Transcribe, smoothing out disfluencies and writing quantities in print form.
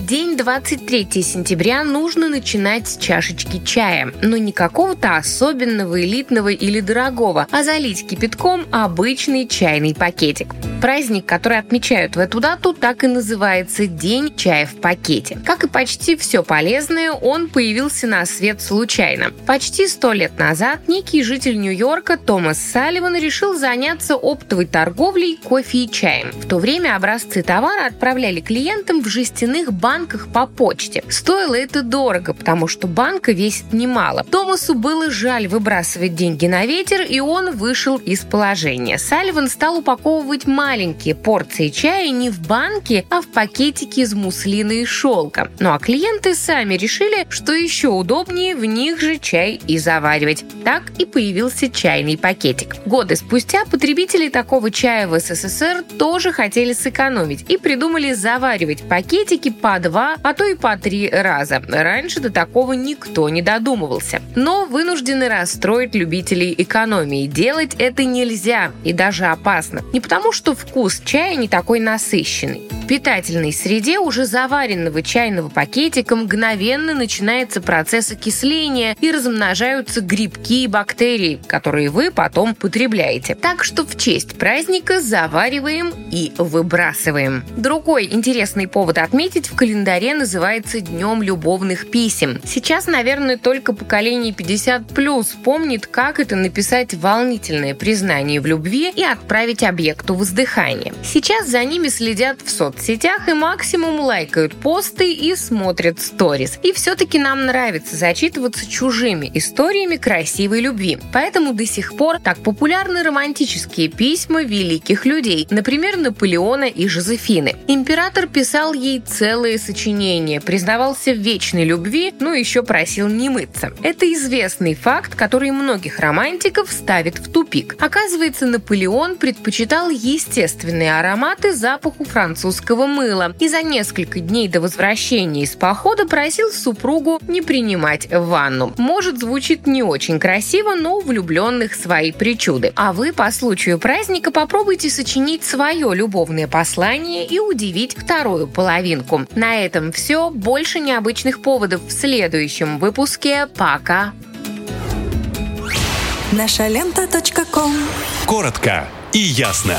День 23 сентября нужно начинать с чашечки чая, но не какого-то особенного, элитного или дорогого, а залить кипятком обычный чайный пакетик. Праздник, который отмечают в эту дату, так и называется «День чая в пакете». Как и почти все полезное, он появился на свет случайно. Почти 100 лет назад некий житель Нью-Йорка Томас Салливан решил заняться оптовой торговлей кофе и чаем. В то время образцы товара отправляли клиентам в жестяных банках по почте. Стоило это дорого, потому что банка весит немало. Томасу было жаль выбрасывать деньги на ветер, и он вышел из положения. Салливан стал упаковывать маленькие порции чая не в банке, а в пакетике из муслина и шелка. Ну а клиенты сами решили, что еще удобнее в них же чай и заваривать. Так и появился чайный пакетик. Годы спустя потребители такого чая в СССР тоже хотели сэкономить и придумали заваривать пакетики по 2, а то и по 3 раза. Раньше до такого никто не додумывался. Но вынуждены расстроить любителей экономии. Делать это нельзя и даже опасно. Не потому, что вкус чая не такой насыщенный. В питательной среде уже заваренного чайного пакетика мгновенно начинается процесс окисления и размножаются грибки и бактерии, которые вы потом потребляете. Так что в честь праздника завариваем и выбрасываем. Другой интересный повод отметить в календаре называется Днем любовных писем. Сейчас, наверное, только поколение 50+ помнит, как это написать волнительное признание в любви и отправить объекту воздыхания. Сейчас за ними следят в соцсетях и максимум лайкают посты и смотрят сторис. И все-таки нам нравится зачитываться чужими историями красивой любви. Поэтому до сих пор так популярны романтические письма великих людей, например, Наполеона и Жозефины. Император писал ей целые сочинения, признавался в вечной любви, но еще просил не мыться. Это известный факт, который многих романтиков ставит в тупик. Оказывается, Наполеон предпочитал естественные ароматы запаху французского мыла и за несколько дней до возвращения из похода просил супругу не принимать ванну. Может, звучит не очень красиво, но у влюбленных свои причуды. А вы по случаю праздника попробуйте сочинить свое любовное послание и удивить вторую половинку. На этом все. Больше необычных поводов в следующем выпуске. Пока! Наша лента.ком. Коротко и ясно.